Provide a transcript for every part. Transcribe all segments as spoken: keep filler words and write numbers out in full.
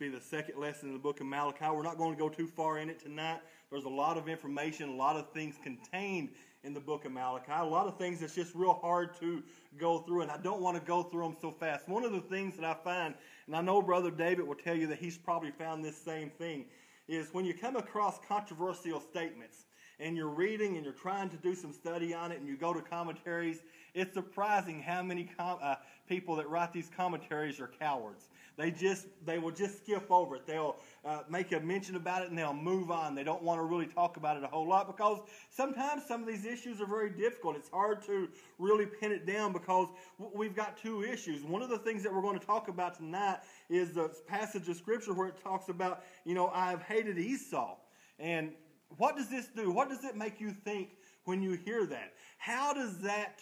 be the second lesson in the book of Malachi. We're not going to go too far in it tonight. There's a lot of information, a lot of things contained in the book of Malachi. A lot of things that's just real hard to go through, and I don't want to go through them so fast. One of the things that I find, and I know Brother David will tell you that he's probably found this same thing, is when you come across controversial statements, and you're reading and you're trying to do some study on it, and you go to commentaries, it's surprising how many com- uh, people that write these commentaries are cowards. They just they will just skip over it. They'll uh, make a mention about it, and they'll move on. They don't want to really talk about it a whole lot, because sometimes some of these issues are very difficult. It's hard to really pin it down, because we've got two issues. One of the things that we're going to talk about tonight is the passage of Scripture where it talks about, you know, I've hated Esau. And what does this do? What does it make you think when you hear that? How does that,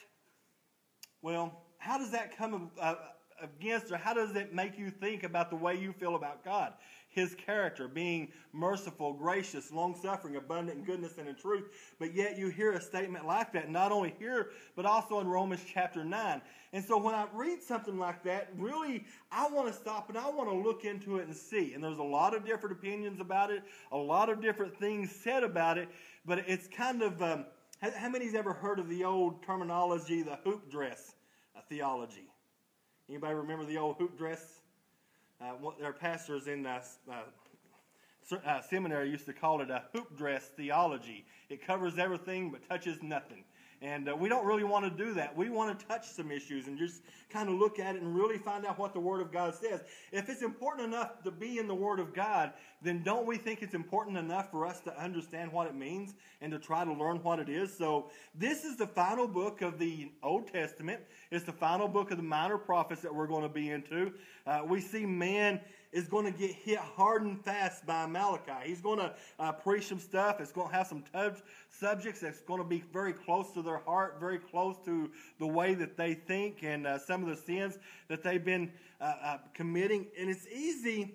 well, how does that come uh, against, or how does it make you think about the way you feel about God? His character, being merciful, gracious, long-suffering, abundant in goodness and in truth. But yet you hear a statement like that, not only here, but also in Romans chapter nine. And so when I read something like that, really, I want to stop and I want to look into it and see. And there's a lot of different opinions about it, a lot of different things said about it, but it's kind of, um, how many's ever heard of the old terminology, the hoop dress theology? Anybody remember the old hoop dress? Uh, what their pastors in uh, uh, seminary used to call it a hoop dress theology. It covers everything but touches nothing. And uh, we don't really want to do that. We want to touch some issues and just kind of look at it and really find out what the Word of God says. If it's important enough to be in the Word of God, then don't we think it's important enough for us to understand what it means and to try to learn what it is? So this is the final book of the Old Testament. It's the final book of the minor prophets that we're going to be into. Uh, we see man is going to get hit hard and fast by Malachi. He's going to uh, preach some stuff. It's going to have some tough subjects that's going to be very close to their heart, very close to the way that they think, and uh, some of the sins that they've been uh, uh, committing. And it's easy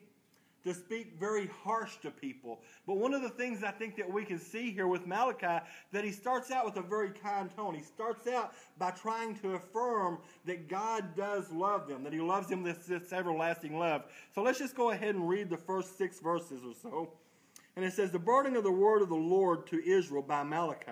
to speak very harsh to people. But one of the things I think that we can see here with Malachi, that he starts out with a very kind tone. He starts out by trying to affirm that God does love them, that he loves them with this everlasting love. So let's just go ahead and read the first six verses or so. And it says, "The burden of the word of the Lord to Israel by Malachi.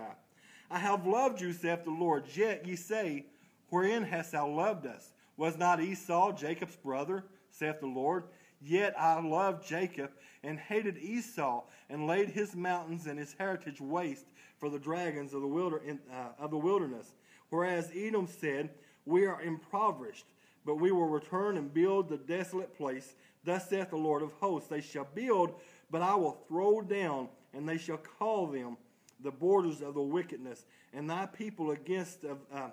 I have loved you, saith the Lord, yet ye say, Wherein hast thou loved us? Was not Esau Jacob's brother, saith the Lord? Yet I loved Jacob, and hated Esau, and laid his mountains and his heritage waste for the dragons of the wilderness. Whereas Edom said, We are impoverished, but we will return and build the desolate place. Thus saith the Lord of hosts, They shall build, but I will throw down, and they shall call them the borders of the wickedness, and thy people against uh,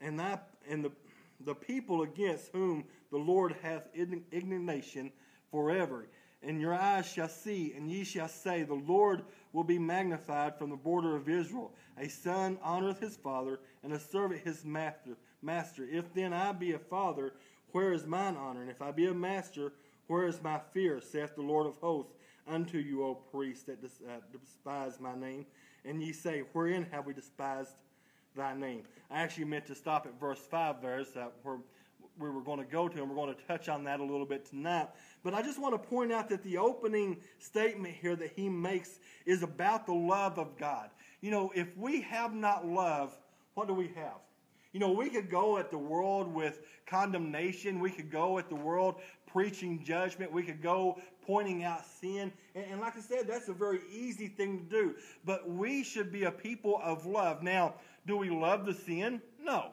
and thy and the the people against whom the Lord hath indignation forever. And your eyes shall see, and ye shall say, The Lord will be magnified from the border of Israel. A son honoreth his father, and a servant his master. Master, if then I be a father, where is mine honor? And if I be a master, where is my fear? Saith the Lord of hosts unto you, O priests that despise my name. And ye say, Wherein have we despised thy name?" I actually meant to stop at verse five there, so where we were going to go to, and we're going to touch on that a little bit tonight. But I just want to point out that the opening statement here that he makes is about the love of God. You know, if we have not love, what do we have? You know, we could go at the world with condemnation. We could go at the world preaching judgment. We could go pointing out sin. And, and like I said, that's a very easy thing to do. But we should be a people of love. Now, do we love the sin? No.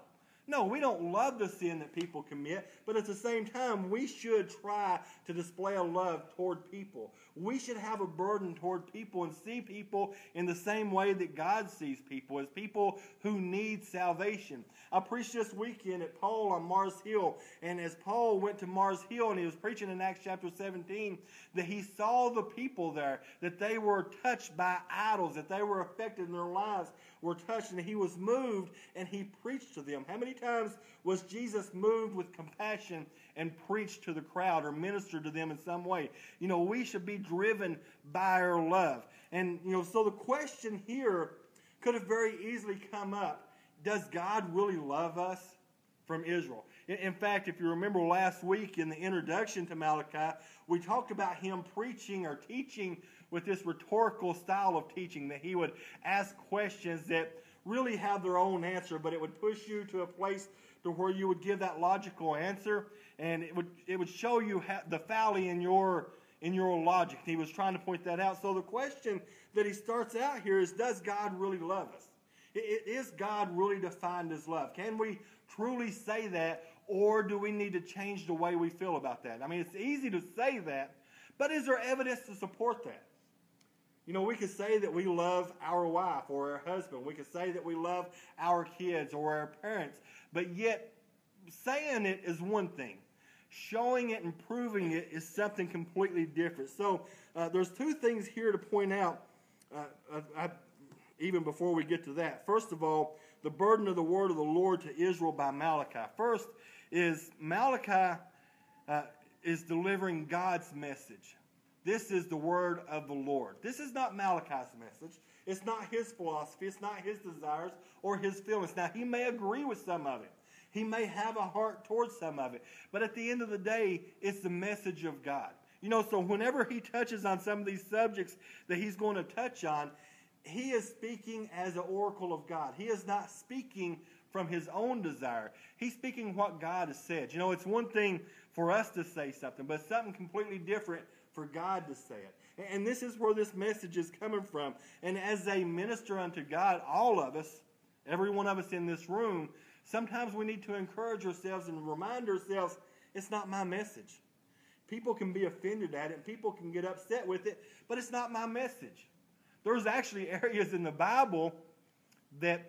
No, we don't love the sin that people commit, but at the same time, we should try to display a love toward people. We should have a burden toward people and see people in the same way that God sees people, as people who need salvation. I preached this weekend at Paul on Mars Hill, and as Paul went to Mars Hill and he was preaching in Acts chapter seventeen, that he saw the people there, that they were touched by idols, that they were affected in their lives, were touched, and he was moved, and he preached to them. How many times was Jesus moved with compassion and preached to the crowd or ministered to them in some way? You know, we should be driven by our love. And, you know, so the question here could have very easily come up, does God really love us? From Israel. In fact, if you remember last week in the introduction to Malachi, we talked about him preaching or teaching with this rhetorical style of teaching, that he would ask questions that really have their own answer, but it would push you to a place to where you would give that logical answer, and it would it would show you how, the folly in your in your logic. He was trying to point that out. So the question that he starts out here is, does God really love us? Is God really defined as love? Can we truly say that, or do we need to change the way we feel about that? I mean, it's easy to say that, but is there evidence to support that? You know, we could say that we love our wife or our husband. We could say that we love our kids or our parents. But yet, saying it is one thing. Showing it and proving it is something completely different. So, uh, there's two things here to point out, uh, I, I, even before we get to that. First of all, the burden of the word of the Lord to Israel by Malachi. First is Malachi uh, is delivering God's message. This is the word of the Lord. This is not Malachi's message. It's not his philosophy. It's not his desires or his feelings. Now, he may agree with some of it. He may have a heart towards some of it. But at the end of the day, it's the message of God. You know, so whenever he touches on some of these subjects that he's going to touch on, he is speaking as an oracle of God. He is not speaking from his own desire. He's speaking what God has said. You know, it's one thing for us to say something, but something completely different for God to say it. And this is where this message is coming from. And as a minister unto God, all of us, every one of us in this room, sometimes we need to encourage ourselves and remind ourselves, it's not my message. People can be offended at it, and people can get upset with it, but it's not my message. There's actually areas in the Bible that,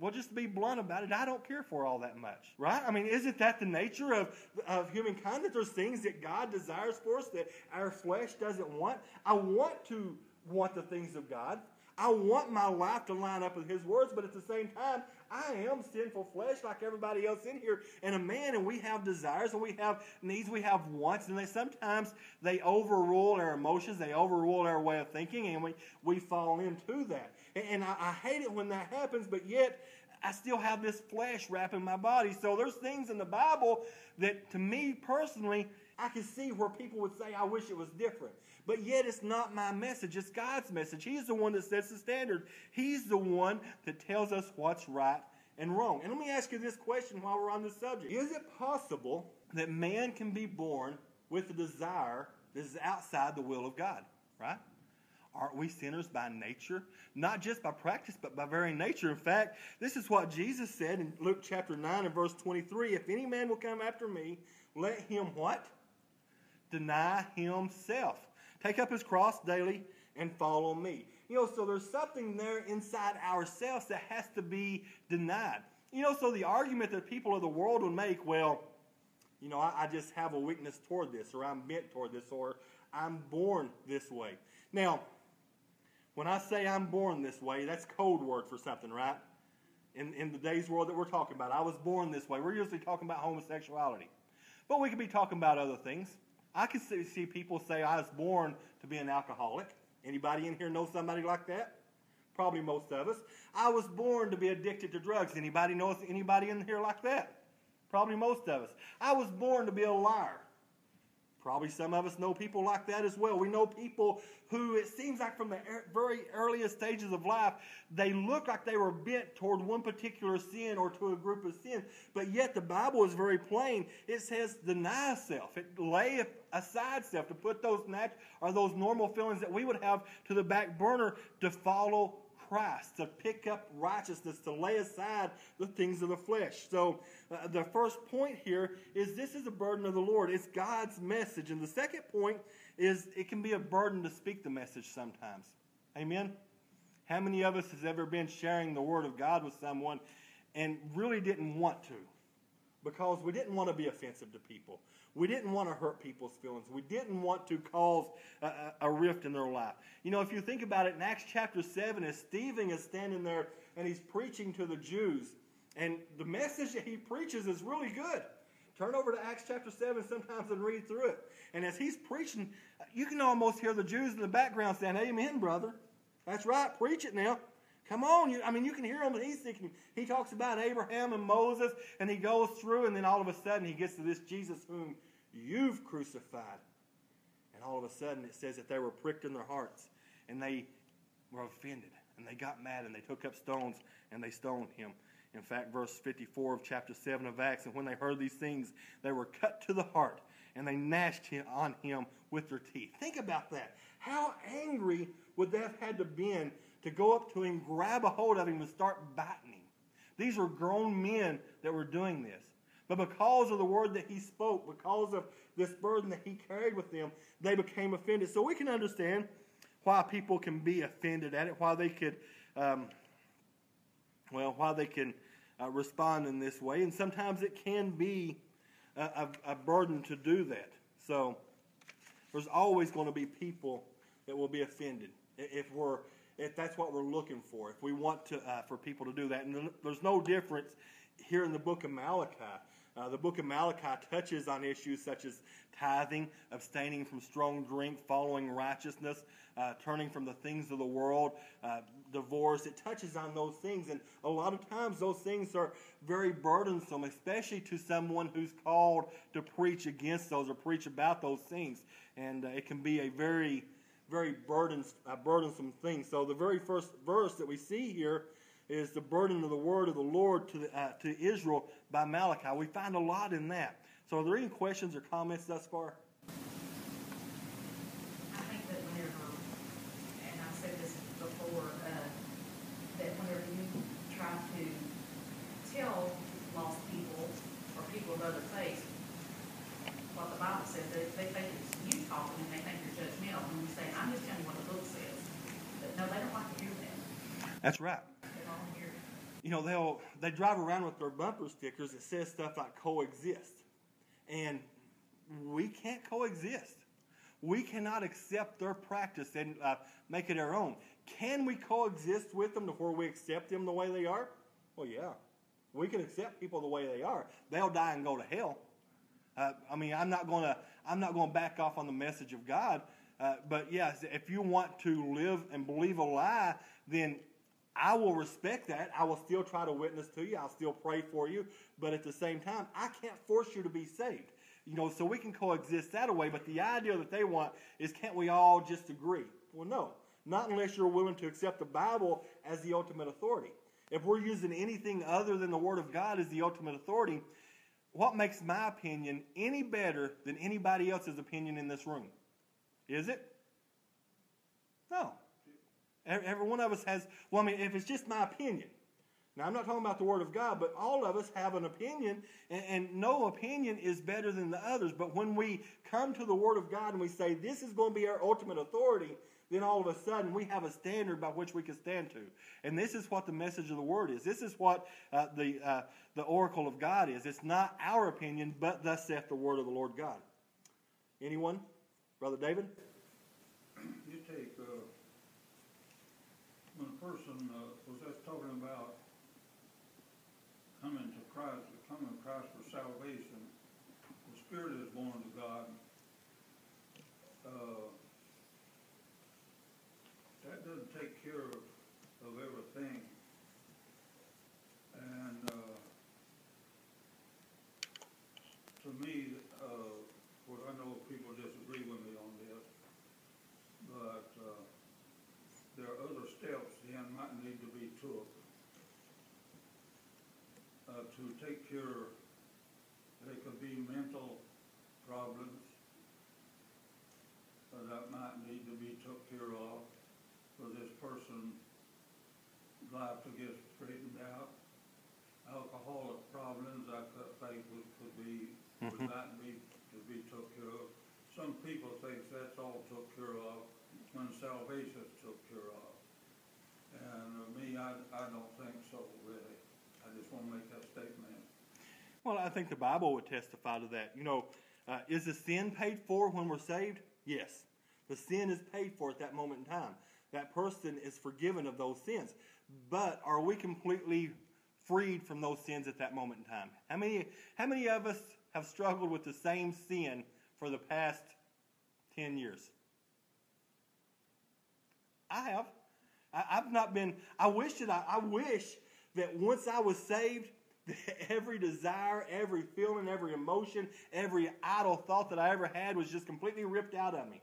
well, just to be blunt about it, I don't care for all that much, right? I mean, isn't that the nature of, of humankind, that there's things that God desires for us that our flesh doesn't want? I want to want the things of God. I want my life to line up with his words, but at the same time, I am sinful flesh like everybody else in here, and a man, and we have desires, and we have needs, we have wants, and they sometimes they overrule our emotions, they overrule our way of thinking, and we, we fall into that. And, and I, I hate it when that happens, but yet I still have this flesh wrapping my body. So there's things in the Bible that, to me personally, I can see where people would say, I wish it was different. But yet it's not my message. It's God's message. He's the one that sets the standard. He's the one that tells us what's right and wrong. And let me ask you this question while we're on this subject. Is it possible that man can be born with a desire that is outside the will of God? Right? Aren't we sinners by nature? Not just by practice, but by very nature. In fact, this is what Jesus said in Luke chapter nine and verse twenty-three. If any man will come after me, let him what? Deny himself. Take up his cross daily and follow me. You know, so there's something there inside ourselves that has to be denied. You know, so the argument that people of the world would make, well, you know, I, I just have a weakness toward this, or I'm bent toward this, or I'm born this way. Now, when I say I'm born this way, that's code word for something, right? In, in today's world that we're talking about, I was born this way. We're usually talking about homosexuality. But we could be talking about other things. I can see people say, I was born to be an alcoholic. Anybody in here know somebody like that? Probably most of us. I was born to be addicted to drugs. Anybody knows anybody in here like that? Probably most of us. I was born to be a liar. Probably some of us know people like that as well. We know people who, it seems like from the very earliest stages of life, they look like they were bent toward one particular sin or to a group of sins. But yet the Bible is very plain. It says deny self. It lay aside self, to put those natural or those normal feelings that we would have to the back burner, to follow Christ, to pick up righteousness, to lay aside the things of the flesh. So uh, the first point here is, this is a burden of the Lord. It's God's message. And the second point is, it can be a burden to speak the message sometimes. Amen? How many of us has ever been sharing the word of God with someone and really didn't want to? Because we didn't want to be offensive to people. We didn't want to hurt people's feelings. We didn't want to cause a, a rift in their life. You know, if you think about it, in Acts chapter seven, as Stephen is standing there and he's preaching to the Jews, and the message that he preaches is really good. Turn over to Acts chapter seven sometimes and read through it. And as he's preaching, you can almost hear the Jews in the background saying, amen, brother. That's right, preach it now. Come on. You, I mean, you can hear him, but he's thinking. He talks about Abraham and Moses, and he goes through, and then all of a sudden he gets to this Jesus whom you've crucified. And all of a sudden it says that they were pricked in their hearts, and they were offended, and they got mad, and they took up stones, and they stoned him. In fact, verse fifty-four of chapter seven of Acts, and when they heard these things, they were cut to the heart, and they gnashed him, on him with their teeth. Think about that. How angry would they have had to have been to go up to him, grab a hold of him, and start biting him? These were grown men that were doing this. But because of the word that he spoke, because of this burden that he carried with them, they became offended. So we can understand why people can be offended at it, why they could... Um, Well, why they can uh, respond in this way. And sometimes it can be a, a, a burden to do that. So there's always going to be people that will be offended if we're if that's what we're looking for, if we want to uh, for people to do that. And there's no difference here in the book of Malachi. Uh, the book of Malachi touches on issues such as tithing, abstaining from strong drink, following righteousness, uh, turning from the things of the world, uh, divorce. It touches on those things, and a lot of times those things are very burdensome, especially to someone who's called to preach against those or preach about those things. And uh, it can be a very, very burdens- uh, burdensome thing. So the very first verse that we see here is the burden of the word of the Lord to, the, uh, to Israel by Malachi. We find a lot in that. So are there any questions or comments thus far? I think that whenever, and I've said this before, uh, that whenever you try to tell lost people or people of other faiths what the Bible says, they, they think it's you talking and they think you're judgmental. When you say, I'm just telling you what the book says. But no, they don't like to hear that. That's right. You know, they'll they drive around with their bumper stickers that says stuff like coexist. And we can't coexist. We cannot accept their practice and uh, make it our own. Can we coexist with them to where we accept them the way they are? Well, yeah. We can accept people the way they are. They'll die and go to hell. Uh, I mean, I'm not going to I'm not going to back off on the message of God. Uh, but, yes, if you want to live and believe a lie, then I will respect that. I will still try to witness to you. I'll still pray for you. But at the same time, I can't force you to be saved. You know, so we can coexist that way. But the idea that they want is, can't we all just agree? Well, no. Not unless you're willing to accept the Bible as the ultimate authority. If we're using anything other than the Word of God as the ultimate authority, what makes my opinion any better than anybody else's opinion in this room? Is it? No. Every one of us has, well, I mean, if it's just my opinion. Now, I'm not talking about the Word of God, but all of us have an opinion, and, and no opinion is better than the others. But when we come to the Word of God and we say, this is going to be our ultimate authority, then all of a sudden we have a standard by which we can stand to. And this is what the message of the Word is. This is what uh, the, uh, the oracle of God is. It's not our opinion, but thus saith the Word of the Lord God. Anyone? Brother David? You take... Uh... When a person uh, was just talking about coming to Christ, coming to Christ for salvation, the Spirit is born to God. Uh, that doesn't take care of, of everything. And uh, to me, uh, well, I know people disagree with me on this, but uh, there are other steps then might need to be took uh, to take care. There could be mental problems uh, that might need to be took care of for this person's life to get straightened out. Alcoholic problems I think would, could be would mm-hmm. not need to be took care of. Some people think that's all took care of when salvation took care of. And me, I, I don't think so, really. I just want to make that statement. Well, I think the Bible would testify to that. You know, uh, is the sin paid for when we're saved? Yes. The sin is paid for at that moment in time. That person is forgiven of those sins. But are we completely freed from those sins at that moment in time? How many, how many of us have struggled with the same sin for the past ten years? I have. I, I've not been, I wish that I, I wish that once I was saved, that every desire, every feeling, every emotion, every idle thought that I ever had was just completely ripped out of me.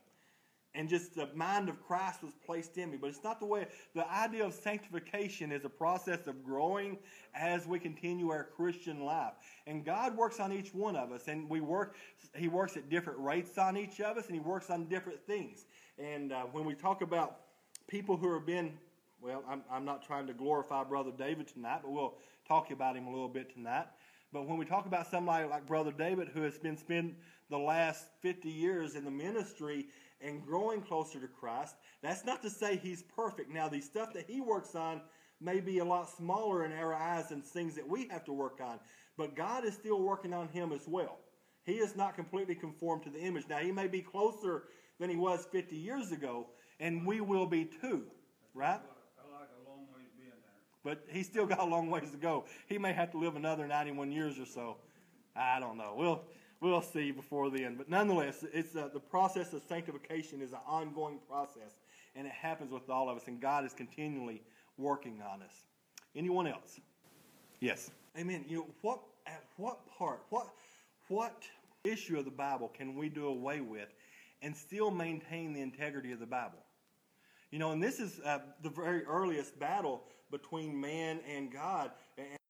And just the mind of Christ was placed in me. But it's not the way. The idea of sanctification is a process of growing as we continue our Christian life. And God works on each one of us. And we work. He works at different rates on each of us. And He works on different things. And uh, when we talk about people who have been... Well, I'm, I'm not trying to glorify Brother David tonight, but we'll talk about him a little bit tonight. But when we talk about somebody like Brother David, who has been spent the last fifty years in the ministry and growing closer to Christ, that's not to say he's perfect. Now, the stuff that he works on may be a lot smaller in our eyes than things that we have to work on. But God is still working on him as well. He is not completely conformed to the image. Now, he may be closer than he was fifty years ago, and we will be too, right? But he's still got a long ways to go. He may have to live another ninety-one years or so. I don't know. We'll we'll see before then. But nonetheless, it's uh, the process of sanctification is an ongoing process, and it happens with all of us. And God is continually working on us. Anyone else? Yes. Amen. You know, what at what part, what what issue of the Bible can we do away with, and still maintain the integrity of the Bible? You know, and this is uh, the very earliest battle between man and God. And